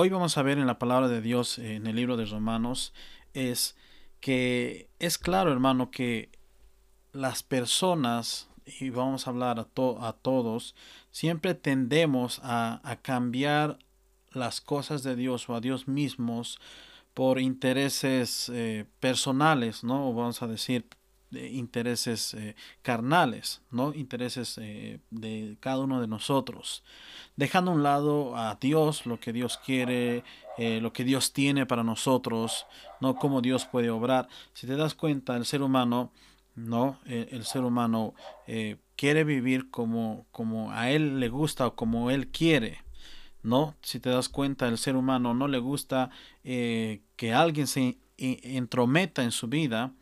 hoy vamos a ver en la palabra de Dios, en el libro de Romanos, es que es claro, hermano, que las personas, y vamos a hablar a todos, siempre tendemos a cambiar las cosas de Dios o a Dios mismos por intereses personales, ¿no? O vamos a decir intereses carnales, ¿no? Intereses de cada uno de nosotros, dejando a un lado a Dios, lo que Dios quiere, lo que Dios tiene para nosotros, ¿no? Cómo Dios puede obrar. Si te das cuenta, el ser humano, ¿no? El ser humano quiere vivir como a él le gusta o como él quiere, ¿no? Si te das cuenta, el ser humano no le gusta que alguien se entrometa en su vida,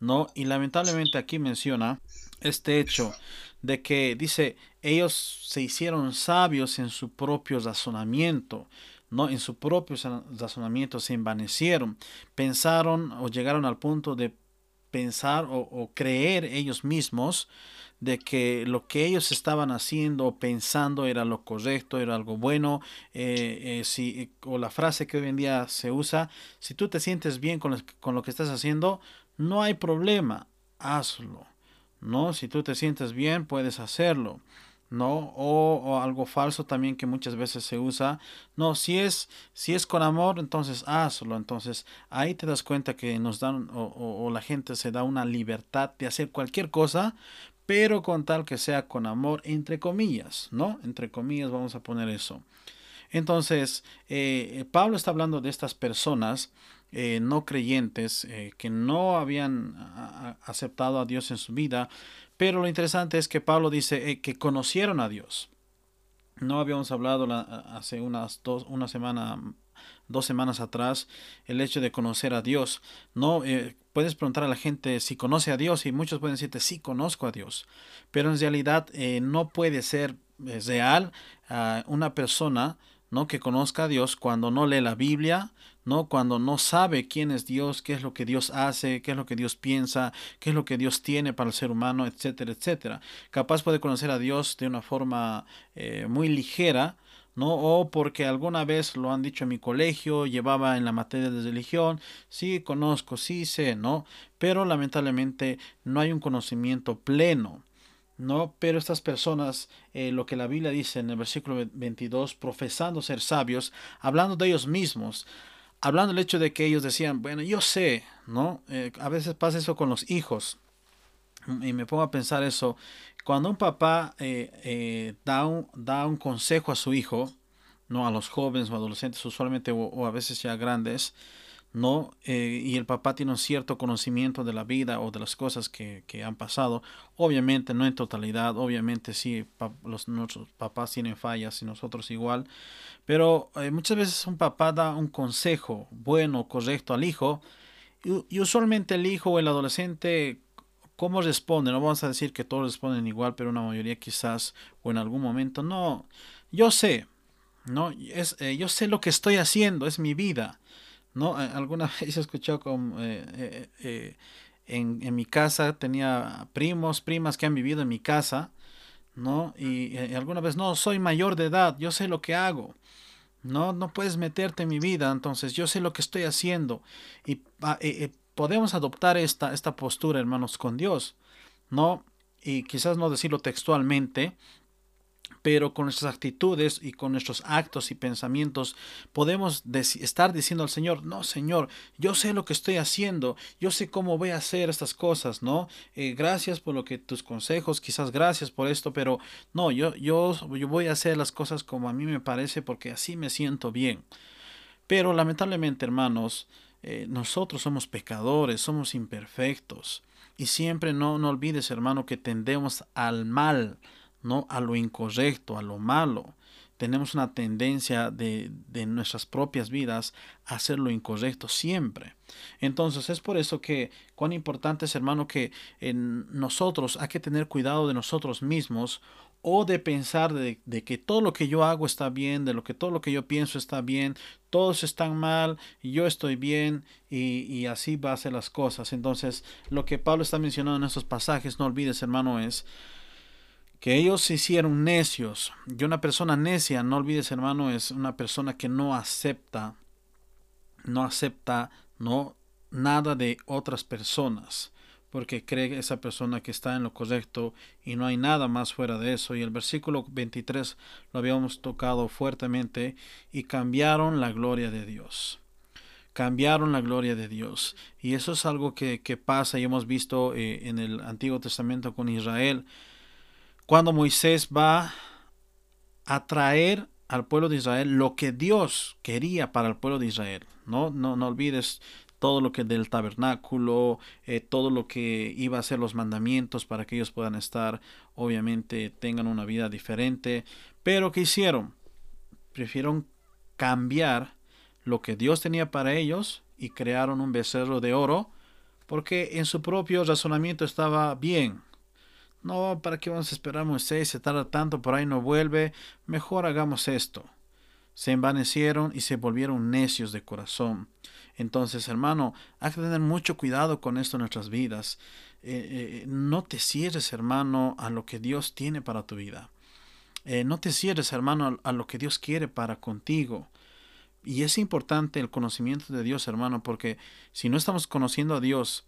¿no? Y lamentablemente aquí menciona este hecho de que dice, ellos se hicieron sabios en su propio razonamiento, ¿no? En su propio razonamiento se envanecieron, pensaron o llegaron al punto de pensar o creer ellos mismos de que lo que ellos estaban haciendo o pensando era lo correcto, era algo bueno, o la frase que hoy en día se usa, si tú te sientes bien con lo que estás haciendo, no hay problema, hazlo, ¿no? Si tú te sientes bien, puedes hacerlo, ¿no? O algo falso también que muchas veces se usa, no, si es con amor, entonces hazlo. Entonces ahí te das cuenta que nos dan o la gente se da una libertad de hacer cualquier cosa, pero con tal que sea con amor, entre comillas, ¿no? Entre comillas vamos a poner eso. Entonces, Pablo está hablando de estas personas no creyentes que no habían aceptado a Dios en su vida, pero lo interesante es que Pablo dice que conocieron a Dios. No habíamos hablado hace dos semanas atrás el hecho de conocer a Dios. No puedes preguntar a la gente si conoce a Dios y muchos pueden decirte sí conozco a Dios, pero en realidad no puede ser real una persona, ¿no? Que conozca a Dios cuando no lee la Biblia, ¿no? Cuando no sabe quién es Dios, qué es lo que Dios hace, qué es lo que Dios piensa, qué es lo que Dios tiene para el ser humano, etcétera, etcétera. Capaz puede conocer a Dios de una forma muy ligera, ¿no? O porque alguna vez lo han dicho en mi colegio, llevaba en la materia de religión, sí conozco, sí sé, ¿no? Pero lamentablemente no hay un conocimiento pleno, ¿no? Pero estas personas, lo que la Biblia dice en el versículo 22, profesando ser sabios, hablando de ellos mismos, hablando del hecho de que ellos decían, bueno, yo sé, ¿no? A veces pasa eso con los hijos, y me pongo a pensar eso, cuando un papá da un consejo a su hijo, ¿no? A los jóvenes o adolescentes usualmente, o a veces ya grandes, ¿no? Y el papá tiene un cierto conocimiento de la vida o de las cosas que han pasado, obviamente no en totalidad, obviamente sí, nuestros papás tienen fallas y nosotros igual, pero muchas veces un papá da un consejo bueno, correcto al hijo, y usualmente el hijo o el adolescente, ¿cómo responde? No vamos a decir que todos responden igual, pero una mayoría quizás, o en algún momento, no, yo sé, ¿no? Yo sé lo que estoy haciendo, es mi vida, ¿no? Alguna vez he escuchado en mi casa, tenía primos, primas que han vivido en mi casa, ¿no? Y alguna vez, no, soy mayor de edad, yo sé lo que hago, ¿no? No puedes meterte en mi vida, entonces yo sé lo que estoy haciendo. Y podemos adoptar esta postura, hermanos, con Dios, ¿no? Y quizás no decirlo textualmente, pero con nuestras actitudes y con nuestros actos y pensamientos podemos estar diciendo al Señor, no, Señor, yo sé lo que estoy haciendo, yo sé cómo voy a hacer estas cosas, ¿no? Gracias por tus consejos, quizás gracias por esto, pero no, yo voy a hacer las cosas como a mí me parece porque así me siento bien. Pero lamentablemente, hermanos, nosotros somos pecadores, somos imperfectos y siempre no olvides, hermano, que tendemos al mal, ¿no? A lo incorrecto, a lo malo. Tenemos una tendencia de nuestras propias vidas a hacer lo incorrecto siempre. Entonces es por eso que cuán importante es, hermano, que nosotros hay que tener cuidado de nosotros mismos o de pensar de que todo lo que yo hago está bien, todo lo que yo pienso está bien, todos están mal, yo estoy bien y así va a ser las cosas. Entonces lo que Pablo está mencionando en estos pasajes, no olvides, hermano, es que ellos se hicieron necios. Y una persona necia, no olvides, hermano, es una persona que no acepta nada de otras personas, porque cree esa persona que está en lo correcto y no hay nada más fuera de eso. Y el versículo 23 lo habíamos tocado fuertemente. Y cambiaron la gloria de Dios. Cambiaron la gloria de Dios. Y eso es algo que pasa, y hemos visto en el Antiguo Testamento con Israel. Cuando Moisés va a traer al pueblo de Israel lo que Dios quería para el pueblo de Israel. No olvides todo lo que del tabernáculo, todo lo que iba a ser los mandamientos para que ellos puedan estar, obviamente, tengan una vida diferente. Pero ¿qué hicieron? Prefirieron cambiar lo que Dios tenía para ellos y crearon un becerro de oro, porque en su propio razonamiento estaba bien. No, ¿para qué vamos a esperar a Moisés? Se tarda tanto, por ahí no vuelve. Mejor hagamos esto. Se envanecieron y se volvieron necios de corazón. Entonces, hermano, hay que tener mucho cuidado con esto en nuestras vidas. No te cierres, hermano, a lo que Dios tiene para tu vida. No te cierres, hermano, a lo que Dios quiere para contigo. Y es importante el conocimiento de Dios, hermano, porque si no estamos conociendo a Dios,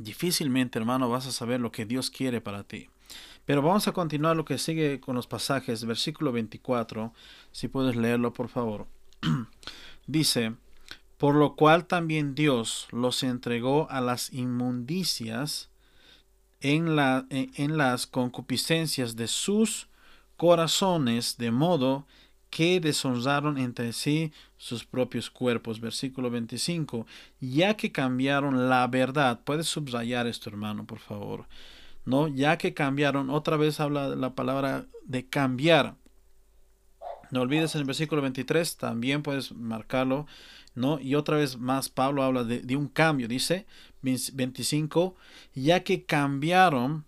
difícilmente, hermano, vas a saber lo que Dios quiere para ti. Pero vamos a continuar lo que sigue con los pasajes. Versículo 24, si puedes leerlo, por favor. Dice: por lo cual también Dios los entregó a las inmundicias en las concupiscencias de sus corazones, de modo que deshonraron entre sí sus propios cuerpos. Versículo 25, ya que cambiaron la verdad. Puedes subrayar esto, hermano, por favor. ¿No? Ya que cambiaron, otra vez habla la palabra de cambiar. No olvides en el versículo 23, también puedes marcarlo, ¿no? Y otra vez más Pablo habla de un cambio, dice 25, ya que cambiaron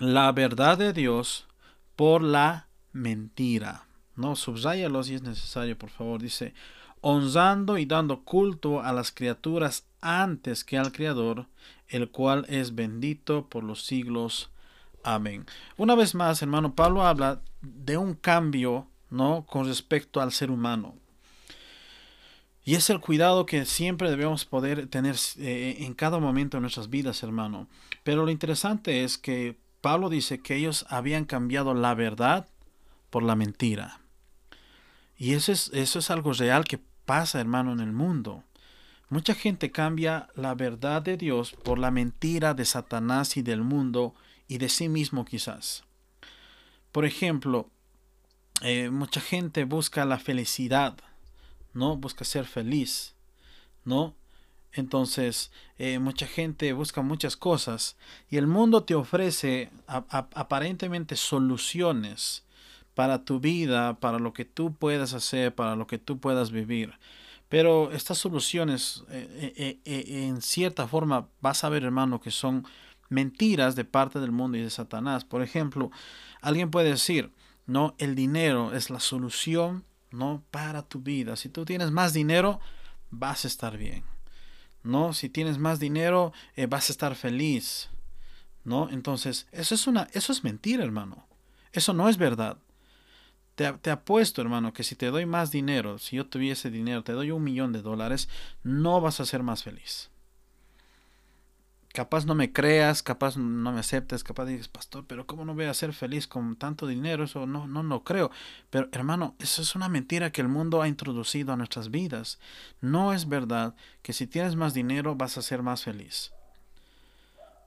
la verdad de Dios por la mentira. No, subráyalo si es necesario, por favor. Dice, honrando y dando culto a las criaturas antes que al Creador, el cual es bendito por los siglos. Amén. Una vez más, hermano, Pablo habla de un cambio, ¿no?, con respecto al ser humano. Y es el cuidado que siempre debemos poder tener en cada momento de nuestras vidas, hermano. Pero lo interesante es que Pablo dice que ellos habían cambiado la verdad por la mentira. Y eso es algo real que pasa, hermano, en el mundo. Mucha gente cambia la verdad de Dios por la mentira de Satanás y del mundo y de sí mismo, quizás. Por ejemplo, mucha gente busca la felicidad, ¿no? Busca ser feliz, ¿no? Entonces, mucha gente busca muchas cosas y el mundo te ofrece aparentemente soluciones para tu vida, para lo que tú puedas hacer, para lo que tú puedas vivir. Pero estas soluciones, en cierta forma, vas a ver, hermano, que son mentiras de parte del mundo y de Satanás. Por ejemplo, alguien puede decir, no, el dinero es la solución, ¿no?, para tu vida. Si tú tienes más dinero, vas a estar bien, ¿no? Si tienes más dinero, vas a estar feliz, ¿no? Entonces, eso es mentira, hermano. Eso no es verdad. Te apuesto, hermano, que si te doy más dinero, si yo tuviese dinero, te doy $1,000,000, no vas a ser más feliz. Capaz no me creas, capaz no me aceptes, capaz dices, pastor, pero ¿cómo no voy a ser feliz con tanto dinero? Eso no lo creo. Pero, hermano, eso es una mentira que el mundo ha introducido a nuestras vidas. No es verdad que si tienes más dinero vas a ser más feliz.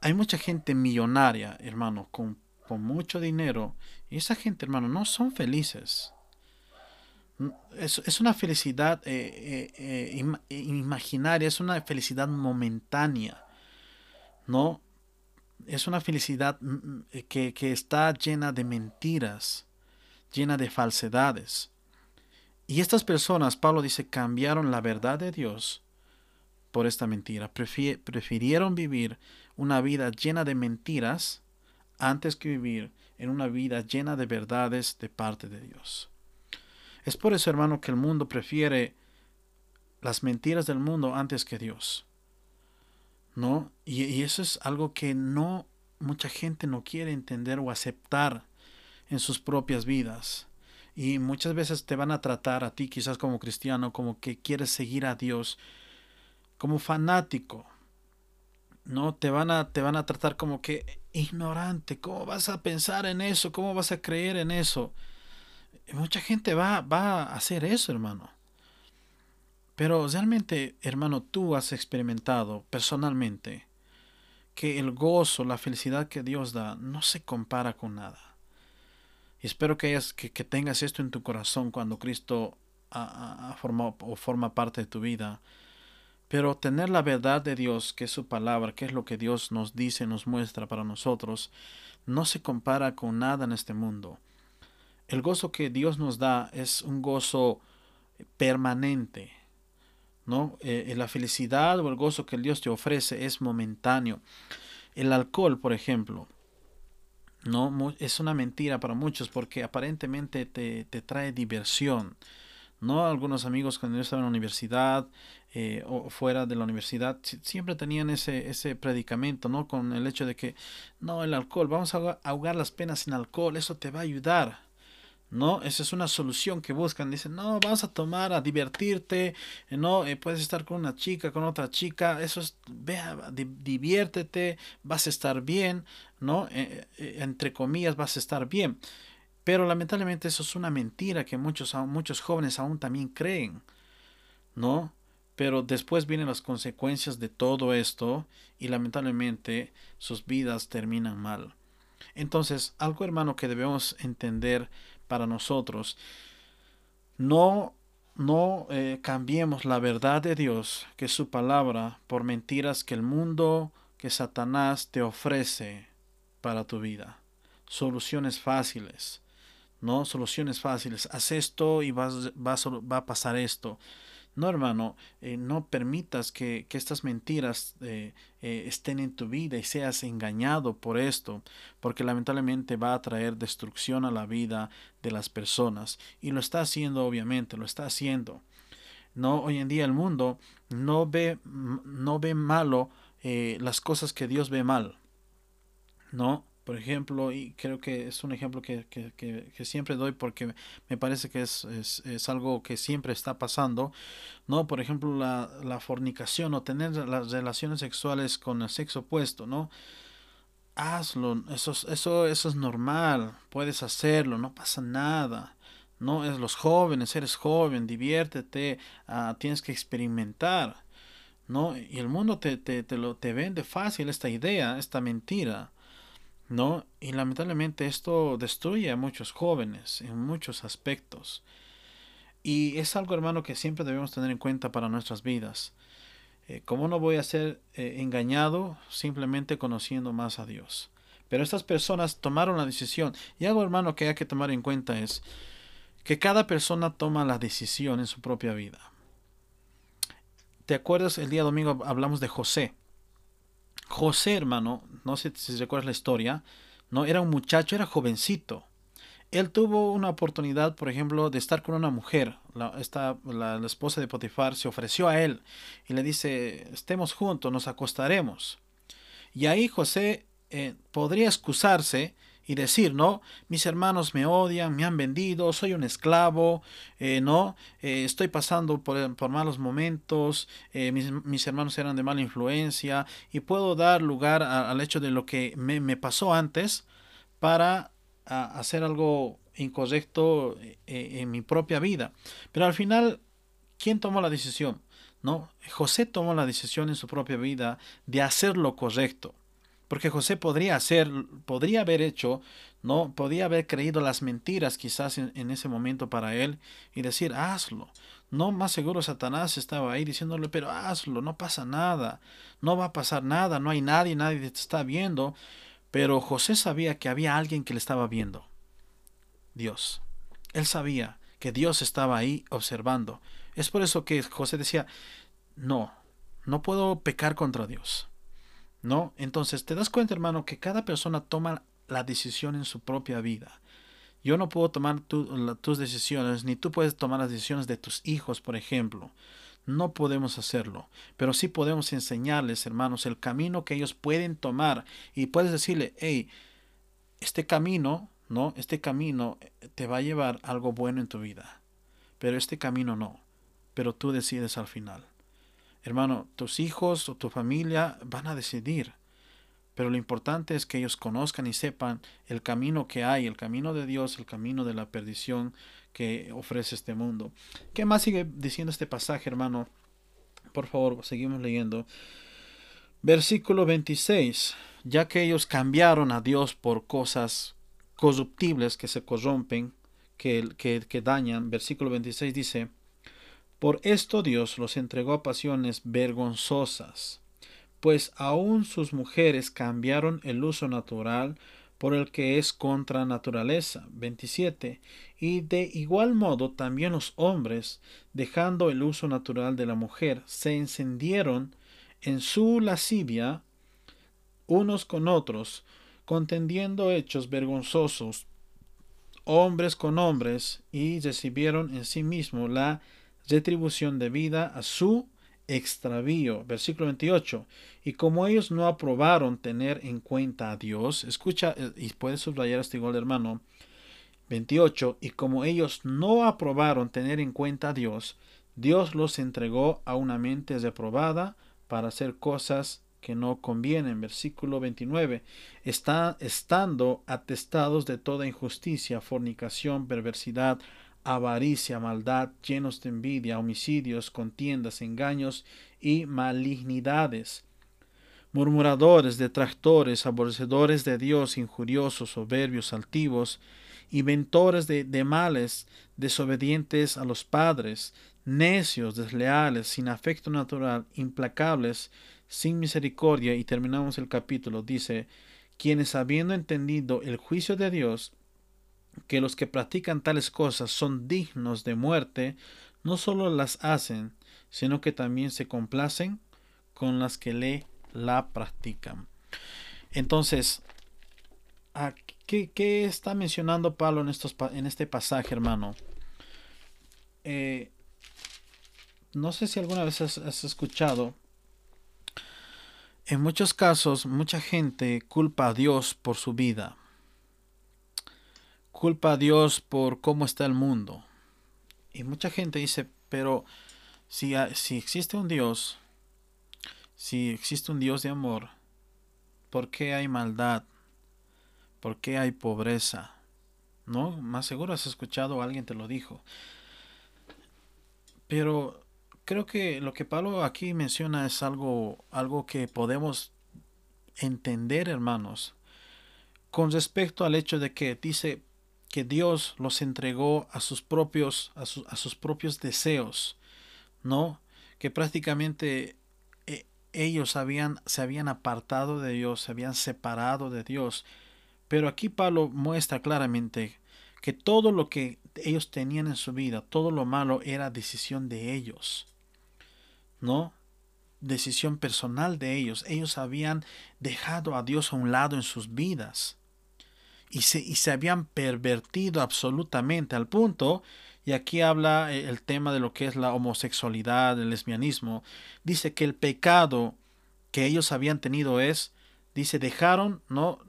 Hay mucha gente millonaria, hermano, con mucho dinero, y esa gente, hermano, no son felices. Es una felicidad imaginaria, es una felicidad momentánea, ¿no? Es una felicidad que está llena de mentiras, llena de falsedades. Y estas personas, Pablo dice, cambiaron la verdad de Dios por esta mentira. Prefirieron vivir una vida llena de mentiras antes que vivir en una vida llena de verdades de parte de Dios. Es por eso, hermano, que el mundo prefiere las mentiras del mundo antes que Dios, ¿no? Y eso es algo que no mucha gente no quiere entender o aceptar en sus propias vidas. Y muchas veces te van a tratar a ti quizás como cristiano, como que quieres seguir a Dios, como fanático, ¿no? Te van a tratar como que ignorante. ¿Cómo vas a pensar en eso? ¿Cómo vas a creer en eso? Y mucha gente va a hacer eso, hermano. Pero realmente, hermano, tú has experimentado personalmente que el gozo, la felicidad que Dios da, no se compara con nada. Y espero que tengas esto en tu corazón cuando Cristo forma parte de tu vida. Pero tener la verdad de Dios, que es su palabra, que es lo que Dios nos dice, nos muestra para nosotros, no se compara con nada en este mundo. El gozo que Dios nos da es un gozo permanente, ¿no? La felicidad o el gozo que Dios te ofrece es momentáneo. El alcohol, por ejemplo, ¿no? Es una mentira para muchos porque aparentemente te trae diversión, ¿no? Algunos amigos cuando yo estaba en la universidad o fuera de la universidad siempre tenían ese predicamento, ¿no? Con el hecho de que, no, el alcohol, vamos a ahogar las penas en alcohol, eso te va a ayudar, ¿no? Esa es una solución que buscan. Dicen, no, vamos a tomar, a divertirte, no, puedes estar con una chica, con otra chica, eso es, diviértete, vas a estar bien, ¿no? Entre comillas, vas a estar bien. Pero lamentablemente eso es una mentira que muchos jóvenes aún también creen, ¿no? Pero después vienen las consecuencias de todo esto y lamentablemente sus vidas terminan mal. Entonces, algo, hermano, que debemos entender para nosotros, no cambiemos la verdad de Dios, que es su palabra, por mentiras que el mundo, que Satanás te ofrece para tu vida. Soluciones fáciles, ¿no? Soluciones fáciles. Haz esto y va a pasar esto. No, hermano, no permitas que estas mentiras estén en tu vida y seas engañado por esto, porque lamentablemente va a traer destrucción a la vida de las personas. Y lo está haciendo, obviamente, lo está haciendo. No, hoy en día el mundo no ve malo las cosas que Dios ve mal, ¿no? Por ejemplo, y creo que es un ejemplo que siempre doy porque me parece que es algo que siempre está pasando, ¿no? Por ejemplo, la fornicación o tener las relaciones sexuales con el sexo opuesto, ¿no? Hazlo, eso es normal, puedes hacerlo, no pasa nada, ¿no? Es los jóvenes, eres joven, diviértete, tienes que experimentar, ¿no? Y el mundo te vende fácil esta idea, esta mentira, ¿no? Y lamentablemente esto destruye a muchos jóvenes en muchos aspectos. Y es algo, hermano, que siempre debemos tener en cuenta para nuestras vidas. ¿Cómo no voy a ser engañado? Simplemente conociendo más a Dios. Pero estas personas tomaron la decisión. Y algo, hermano, que hay que tomar en cuenta es que cada persona toma la decisión en su propia vida. ¿Te acuerdas? El día domingo hablamos de José. José, hermano, no sé si recuerdas la historia, ¿no? Era un muchacho, era jovencito. Él tuvo una oportunidad, por ejemplo, de estar con una mujer. La esposa de Potifar se ofreció a él y le dice, estemos juntos, nos acostaremos. Y ahí José podría excusarse y decir, ¿no? Mis hermanos me odian, me han vendido, soy un esclavo, ¿no? Estoy pasando por malos momentos, mis hermanos eran de mala influencia, y puedo dar lugar al hecho de lo que me pasó antes para hacer algo incorrecto en mi propia vida. Pero al final, ¿quién tomó la decisión? ¿No? José tomó la decisión en su propia vida de hacer lo correcto. Porque José podría haber hecho, ¿no? Podría haber creído las mentiras quizás en ese momento para él y decir, hazlo. No, más seguro Satanás estaba ahí diciéndole, pero hazlo, no pasa nada, no va a pasar nada, no hay nadie te está viendo. Pero José sabía que había alguien que le estaba viendo, Dios. Él sabía que Dios estaba ahí observando. Es por eso que José decía, no puedo pecar contra Dios. ¿No? Entonces, te das cuenta, hermano, que cada persona toma la decisión en su propia vida. Yo no puedo tomar tus decisiones, ni tú puedes tomar las decisiones de tus hijos, por ejemplo. No podemos hacerlo, pero sí podemos enseñarles, hermanos, el camino que ellos pueden tomar. Y puedes decirle, hey, este camino, ¿no? Este camino te va a llevar algo bueno en tu vida, pero este camino no. Pero tú decides al final. Hermano, tus hijos o tu familia van a decidir, pero lo importante es que ellos conozcan y sepan el camino que hay, el camino de Dios, el camino de la perdición que ofrece este mundo. ¿Qué más sigue diciendo este pasaje, hermano? Por favor, seguimos leyendo. Versículo 26. Ya que ellos cambiaron a Dios por cosas corruptibles que se corrompen, que dañan. Versículo 26 dice, por esto Dios los entregó a pasiones vergonzosas, pues aún sus mujeres cambiaron el uso natural por el que es contra naturaleza. 27. Y de igual modo también los hombres, dejando el uso natural de la mujer, se encendieron en su lascivia unos con otros, contendiendo hechos vergonzosos, hombres con hombres, y recibieron en sí mismo la retribución debida a su extravío. Versículo 28. Y como ellos no aprobaron tener en cuenta a Dios, escucha, y puedes subrayar este igual, hermano. 28. Y como ellos no aprobaron tener en cuenta a Dios, Dios los entregó a una mente reprobada para hacer cosas que no convienen. Versículo 29. Estando atestados de toda injusticia, fornicación, perversidad, avaricia, maldad, llenos de envidia, homicidios, contiendas, engaños y malignidades, murmuradores, detractores, aborrecedores de Dios, injuriosos, soberbios, altivos, inventores de males, desobedientes a los padres, necios, desleales, sin afecto natural, implacables, sin misericordia. Y terminamos el capítulo, dice, quienes habiendo entendido el juicio de Dios, que los que practican tales cosas son dignos de muerte, no solo las hacen, sino que también se complacen con las que la practican. Entonces, ¿qué está mencionando Pablo en este pasaje, hermano? No sé si alguna vez has escuchado, en muchos casos, mucha gente culpa a Dios por su vida. Culpa a Dios por cómo está el mundo. Y mucha gente dice, pero si existe un Dios, si existe un Dios de amor, ¿por qué hay maldad? ¿Por qué hay pobreza? ¿No? Más seguro has escuchado, alguien te lo dijo. Pero creo que lo que Pablo aquí menciona es algo que podemos entender, hermanos, con respecto al hecho de que dice que Dios los entregó a sus propios deseos, ¿no? Que prácticamente ellos se habían apartado de Dios, se habían separado de Dios. Pero aquí Pablo muestra claramente que todo lo que ellos tenían en su vida, todo lo malo, era decisión de ellos, ¿no? Decisión personal de ellos. Ellos habían dejado a Dios a un lado en sus vidas. Y se habían pervertido absolutamente al punto, y aquí habla el tema de lo que es la homosexualidad, el lesbianismo. Dice que el pecado que ellos habían tenido es, dice, dejaron, ¿no?,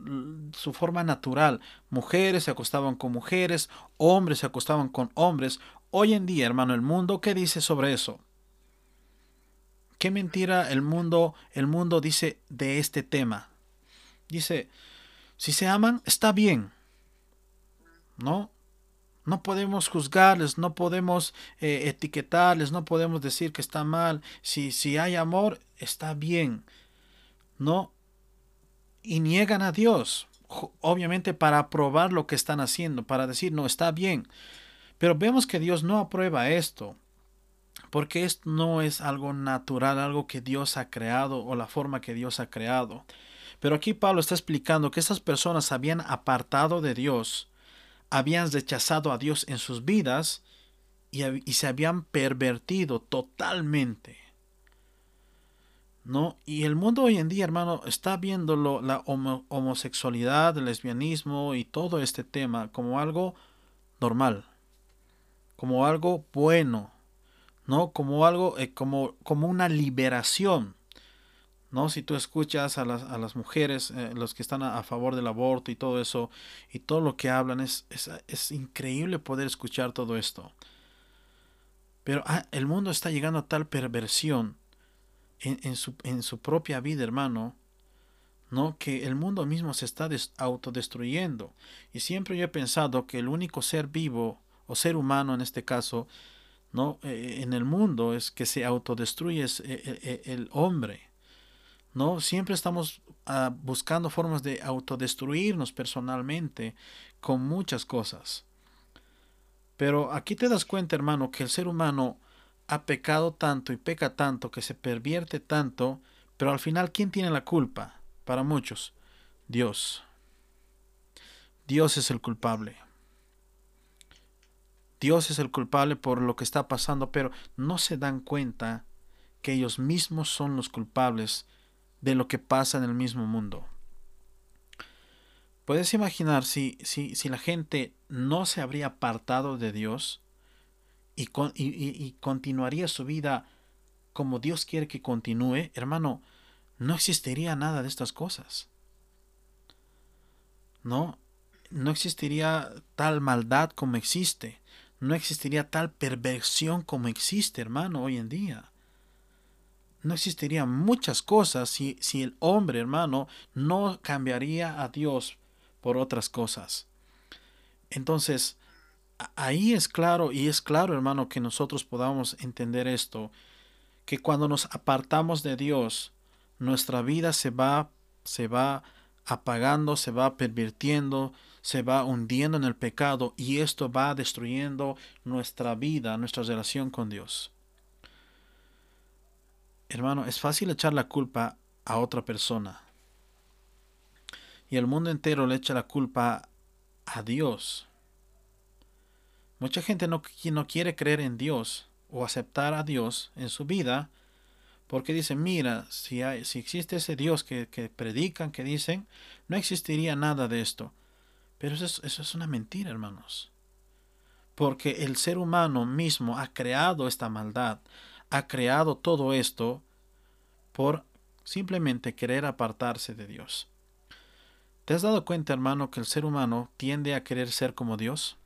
su forma natural. Mujeres se acostaban con mujeres, hombres se acostaban con hombres. Hoy en día, hermano, el mundo, ¿qué dice sobre eso? ¿Qué mentira el mundo dice de este tema? Dice, si se aman, está bien, ¿no? No podemos juzgarles, no podemos etiquetarles, no podemos decir que está mal. Si hay amor, está bien, ¿no? Y niegan a Dios, obviamente para aprobar lo que están haciendo, para decir, no, está bien. Pero vemos que Dios no aprueba esto, porque esto no es algo natural, algo que Dios ha creado o la forma que Dios ha creado. Pero aquí Pablo está explicando que estas personas habían apartado de Dios, habían rechazado a Dios en sus vidas y se habían pervertido totalmente, ¿no? Y el mundo hoy en día, hermano, está viendo la homosexualidad, el lesbianismo y todo este tema como algo normal, como algo bueno, ¿no? Como algo, como una liberación, ¿no? Si tú escuchas a las mujeres, los que están a favor del aborto y todo eso, y todo lo que hablan, es increíble poder escuchar todo esto. Pero el mundo está llegando a tal perversión en su propia vida, hermano, ¿no? Que el mundo mismo se está autodestruyendo. Y siempre yo he pensado que el único ser vivo, o ser humano en este caso, ¿no? En el mundo es que se autodestruye el hombre, ¿no? Siempre estamos buscando formas de autodestruirnos personalmente con muchas cosas. Pero aquí te das cuenta, hermano, que el ser humano ha pecado tanto y peca tanto, que se pervierte tanto, pero al final, ¿quién tiene la culpa? Para muchos, Dios. Dios es el culpable. Dios es el culpable por lo que está pasando, pero no se dan cuenta que ellos mismos son los culpables de lo que pasa en el mismo mundo. Puedes imaginar si la gente no se habría apartado de Dios y continuaría su vida como Dios quiere que continúe, hermano, no existiría nada de estas cosas. No existiría tal maldad como existe. No existiría tal perversión como existe, hermano, hoy en día. No existirían muchas cosas si el hombre, hermano, no cambiaría a Dios por otras cosas. Entonces, ahí es claro, y es claro, hermano, que nosotros podamos entender esto, que cuando nos apartamos de Dios, nuestra vida se va apagando, se va pervirtiendo, se va hundiendo en el pecado, y esto va destruyendo nuestra vida, nuestra relación con Dios. Hermano, es fácil echar la culpa a otra persona. Y el mundo entero le echa la culpa a Dios. Mucha gente no quiere creer en Dios o aceptar a Dios en su vida porque dice, mira, si existe ese Dios que predican, que dicen, no existiría nada de esto. Pero eso es una mentira, hermanos. Porque el ser humano mismo ha creado esta maldad. Ha creado todo esto por simplemente querer apartarse de Dios. ¿Te has dado cuenta, hermano, que el ser humano tiende a querer ser como Dios?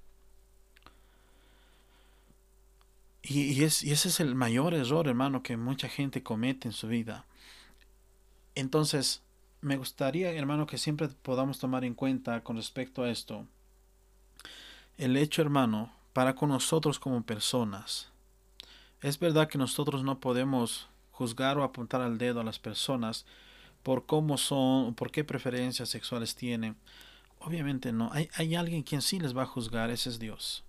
Y ese es el mayor error, hermano, que mucha gente comete en su vida. Entonces, me gustaría, hermano, que siempre podamos tomar en cuenta con respecto a esto. El hecho, hermano, para con nosotros como personas. Es verdad que nosotros no podemos juzgar o apuntar al dedo a las personas por cómo son, por qué preferencias sexuales tienen. Obviamente no. Hay alguien quien sí les va a juzgar, ese es Dios.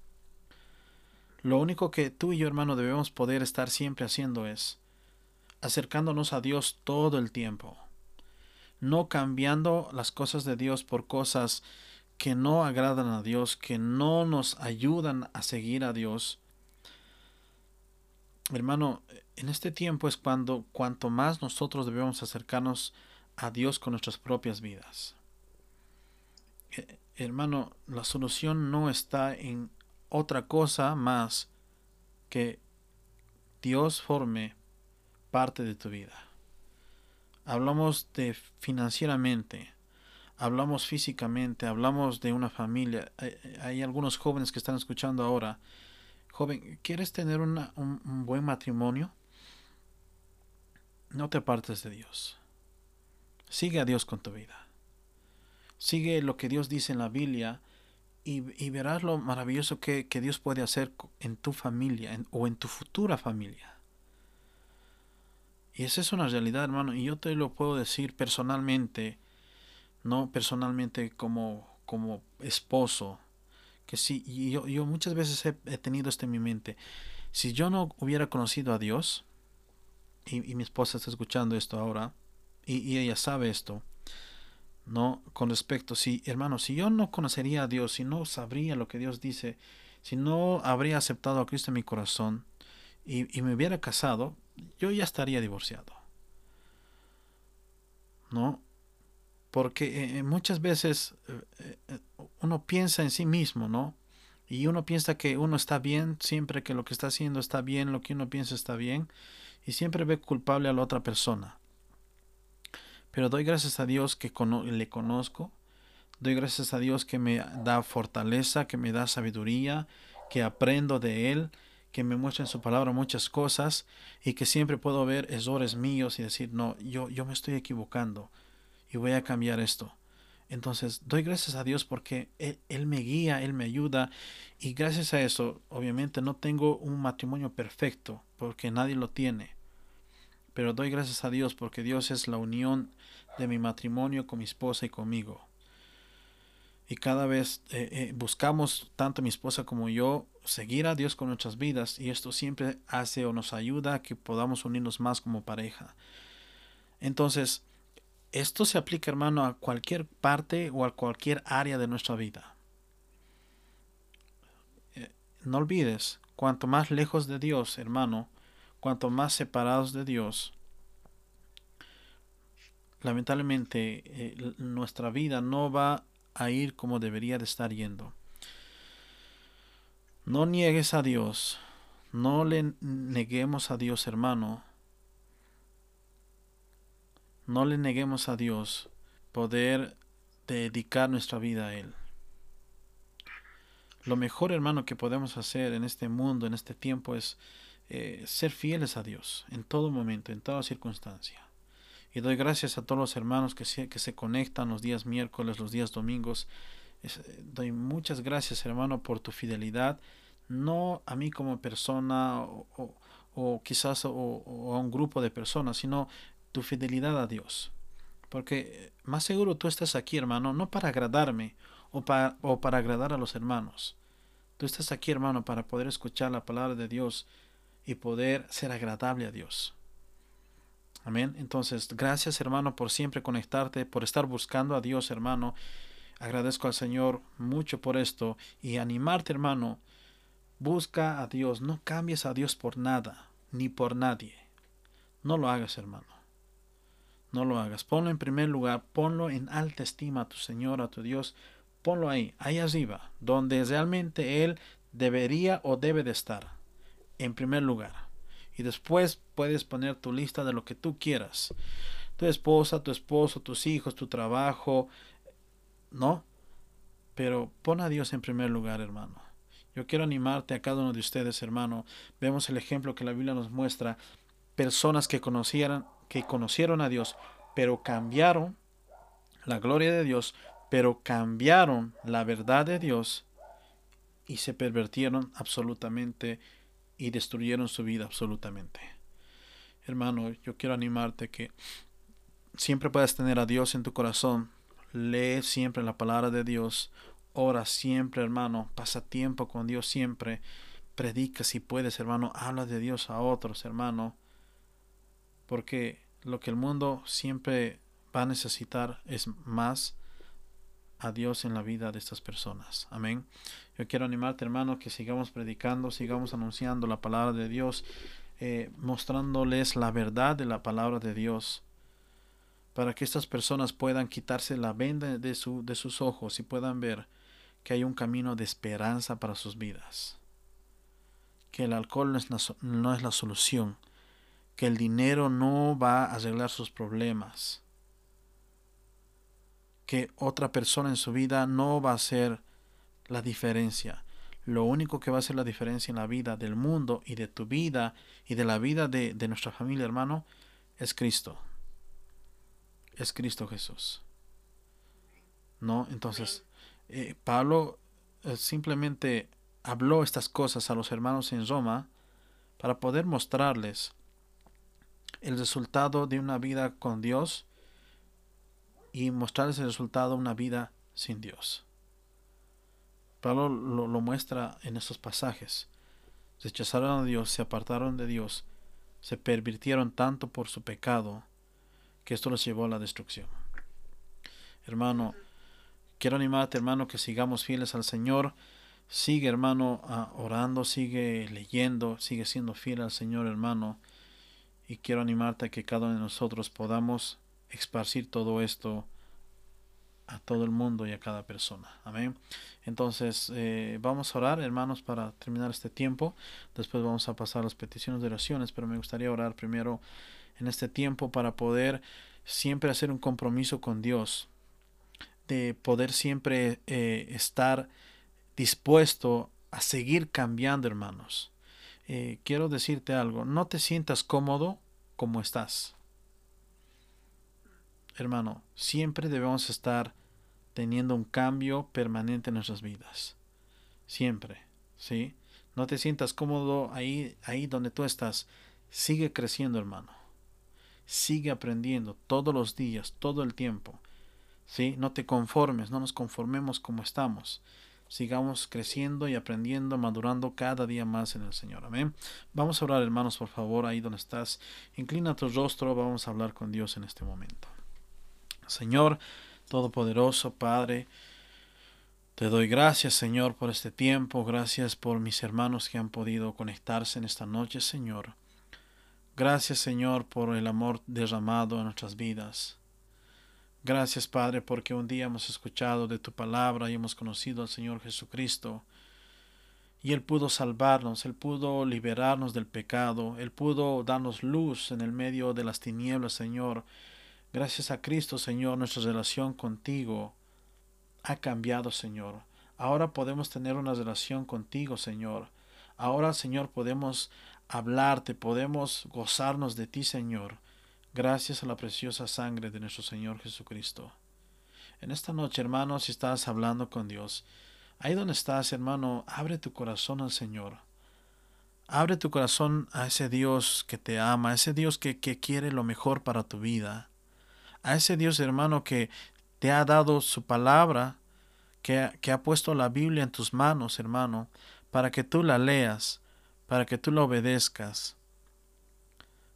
Lo único que tú y yo, hermano, debemos poder estar siempre haciendo es acercándonos a Dios todo el tiempo. No cambiando las cosas de Dios por cosas que no agradan a Dios, que no nos ayudan a seguir a Dios. Hermano, en este tiempo es cuando cuanto más nosotros debemos acercarnos a Dios con nuestras propias vidas. Hermano, la solución no está en otra cosa más que Dios forme parte de tu vida. Hablamos de financieramente, hablamos físicamente, hablamos de una familia. Hay algunos jóvenes que están escuchando ahora. Joven, ¿quieres tener un buen matrimonio? No te apartes de Dios. Sigue a Dios con tu vida. Sigue lo que Dios dice en la Biblia y verás lo maravilloso que Dios puede hacer en tu familia o en tu futura familia. Y esa es una realidad, hermano. Y yo te lo puedo decir personalmente, no personalmente como esposo, que sí, yo muchas veces he tenido esto en mi mente. Si yo no hubiera conocido a Dios, y mi esposa está escuchando esto ahora, y ella sabe esto, ¿no? Con respecto, hermano, si yo no conocería a Dios, si no sabría lo que Dios dice, si no habría aceptado a Cristo en mi corazón, y me hubiera casado, yo ya estaría divorciado, ¿no? Porque muchas veces uno piensa en sí mismo, ¿no? Y uno piensa que uno está bien, siempre que lo que está haciendo está bien, lo que uno piensa está bien, y siempre ve culpable a la otra persona. Pero doy gracias a Dios que le conozco, doy gracias a Dios que me da fortaleza, que me da sabiduría, que aprendo de Él, que me muestra en su palabra muchas cosas, y que siempre puedo ver errores míos y decir, no, yo me estoy equivocando y voy a cambiar esto. Entonces, doy gracias a Dios porque Él me guía, Él me ayuda. Y gracias a eso, obviamente no tengo un matrimonio perfecto porque nadie lo tiene. Pero doy gracias a Dios porque Dios es la unión de mi matrimonio con mi esposa y conmigo. Y cada vez buscamos, tanto mi esposa como yo, seguir a Dios con nuestras vidas. Y esto siempre hace o nos ayuda a que podamos unirnos más como pareja. Entonces, esto se aplica, hermano, a cualquier parte o a cualquier área de nuestra vida. No olvides, cuanto más lejos de Dios, hermano, cuanto más separados de Dios, lamentablemente nuestra vida no va a ir como debería de estar yendo. No niegues a Dios, no le neguemos a Dios, hermano. No le neguemos a Dios poder dedicar nuestra vida a Él. Lo mejor, hermano, que podemos hacer en este mundo, en este tiempo, es ser fieles a Dios en todo momento, en toda circunstancia. Y doy gracias a todos los hermanos que se conectan los días miércoles, los días domingos. Doy muchas gracias, hermano, por tu fidelidad. No a mí como persona o quizás a un grupo de personas, sino tu fidelidad a Dios, porque más seguro tú estás aquí, hermano, no para agradarme o para agradar a los hermanos. Tú estás aquí, hermano, para poder escuchar la palabra de Dios y poder ser agradable a Dios. Amén. Entonces, gracias, hermano, por siempre conectarte, por estar buscando a Dios, hermano. Agradezco al Señor mucho por esto y animarte, hermano. Busca a Dios, no cambies a Dios por nada ni por nadie. No lo hagas, hermano. No lo hagas. Ponlo en primer lugar. Ponlo en alta estima a tu Señor, a tu Dios. Ponlo ahí arriba, donde realmente Él debería o debe de estar. En primer lugar. Y después puedes poner tu lista de lo que tú quieras. Tu esposa, tu esposo, tus hijos, tu trabajo. ¿No? Pero pon a Dios en primer lugar, hermano. Yo quiero animarte a cada uno de ustedes, hermano. Vemos el ejemplo que la Biblia nos muestra. Personas que conocieron a Dios, pero cambiaron la gloria de Dios, pero cambiaron la verdad de Dios y se pervertieron absolutamente y destruyeron su vida absolutamente. Hermano, yo quiero animarte que siempre puedas tener a Dios en tu corazón. Lee siempre la palabra de Dios. Ora siempre, hermano. Pasa tiempo con Dios siempre. Predica si puedes, hermano. Habla de Dios a otros, hermano. Porque lo que el mundo siempre va a necesitar es más a Dios en la vida de estas personas. Amén. Yo quiero animarte, hermano, que sigamos predicando, sigamos anunciando la palabra de Dios, mostrándoles la verdad de la palabra de Dios, para que estas personas puedan quitarse la venda de sus ojos y puedan ver que hay un camino de esperanza para sus vidas. Que el alcohol no es la solución. Que el dinero no va a arreglar sus problemas. Que otra persona en su vida no va a hacer la diferencia. Lo único que va a hacer la diferencia en la vida del mundo y de tu vida y de la vida de nuestra familia, hermano, es Cristo. Es Cristo Jesús. ¿No? Entonces, Pablo simplemente habló estas cosas a los hermanos en Roma para poder mostrarles el resultado de una vida con Dios y mostrarles el resultado de una vida sin Dios. Pablo lo muestra en estos pasajes. Rechazaron a Dios, se apartaron de Dios, se pervirtieron tanto por su pecado que esto los llevó a la destrucción. Hermano, quiero animarte, hermano, que sigamos fieles al Señor. Sigue, hermano, orando, sigue leyendo, sigue siendo fiel al Señor, hermano. Y quiero animarte a que cada uno de nosotros podamos esparcir todo esto a todo el mundo y a cada persona. Amén. Entonces vamos a orar, hermanos, para terminar este tiempo. Después vamos a pasar a las peticiones de oraciones, pero me gustaría orar primero en este tiempo para poder siempre hacer un compromiso con Dios, de poder siempre estar dispuesto a seguir cambiando, hermanos. Quiero decirte algo, no te sientas cómodo como estás. Hermano, siempre debemos estar teniendo un cambio permanente en nuestras vidas. Siempre, ¿sí? No te sientas cómodo ahí donde tú estás. Sigue creciendo, hermano. Sigue aprendiendo todos los días, todo el tiempo, ¿sí? No te conformes, no nos conformemos como estamos. Sigamos creciendo y aprendiendo, madurando cada día más en el Señor. Amén. Vamos a orar, hermanos, por favor, ahí donde estás. Inclina tu rostro, vamos a hablar con Dios en este momento. Señor Todopoderoso, Padre, te doy gracias, Señor, por este tiempo. Gracias por mis hermanos que han podido conectarse en esta noche, Señor. Gracias, Señor, por el amor derramado en nuestras vidas. Gracias, Padre, porque un día hemos escuchado de tu palabra y hemos conocido al Señor Jesucristo. Y Él pudo salvarnos, Él pudo liberarnos del pecado, Él pudo darnos luz en el medio de las tinieblas, Señor. Gracias a Cristo, Señor, nuestra relación contigo ha cambiado, Señor. Ahora podemos tener una relación contigo, Señor. Ahora, Señor, podemos hablarte, podemos gozarnos de ti, Señor. Gracias a la preciosa sangre de nuestro Señor Jesucristo. En esta noche, hermano, si estás hablando con Dios, ahí donde estás, hermano, abre tu corazón al Señor. Abre tu corazón a ese Dios que te ama, a ese Dios que quiere lo mejor para tu vida. A ese Dios, hermano, que te ha dado su palabra, que ha puesto la Biblia en tus manos, hermano, para que tú la leas, para que tú la obedezcas.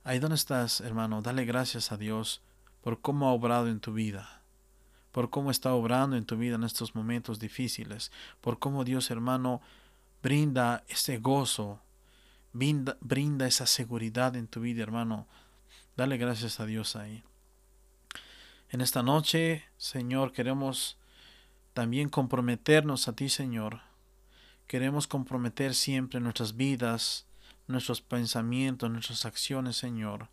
Ahí donde estás, hermano, dale gracias a Dios por cómo ha obrado en tu vida, por cómo está obrando en tu vida en estos momentos difíciles, por cómo Dios, hermano, brinda ese gozo, brinda esa seguridad en tu vida, hermano. Dale gracias a Dios ahí. En esta noche, Señor, queremos también comprometernos a ti, Señor. Queremos comprometer siempre nuestras vidas, nuestros pensamientos, nuestras acciones, Señor.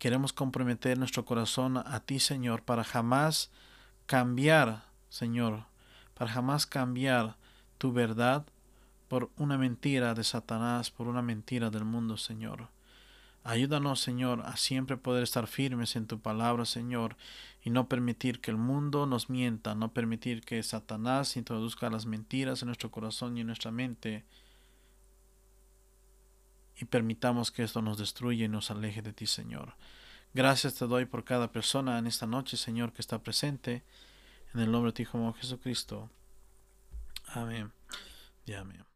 Queremos comprometer nuestro corazón a ti, Señor, para jamás cambiar, Señor, para jamás cambiar tu verdad por una mentira de Satanás, por una mentira del mundo, Señor. Ayúdanos, Señor, a siempre poder estar firmes en tu palabra, Señor, y no permitir que el mundo nos mienta, no permitir que Satanás introduzca las mentiras en nuestro corazón y en nuestra mente, y permitamos que esto nos destruya y nos aleje de ti, Señor. Gracias te doy por cada persona en esta noche, Señor, que está presente, en el nombre de tu Hijo Jesucristo. Amén y amén.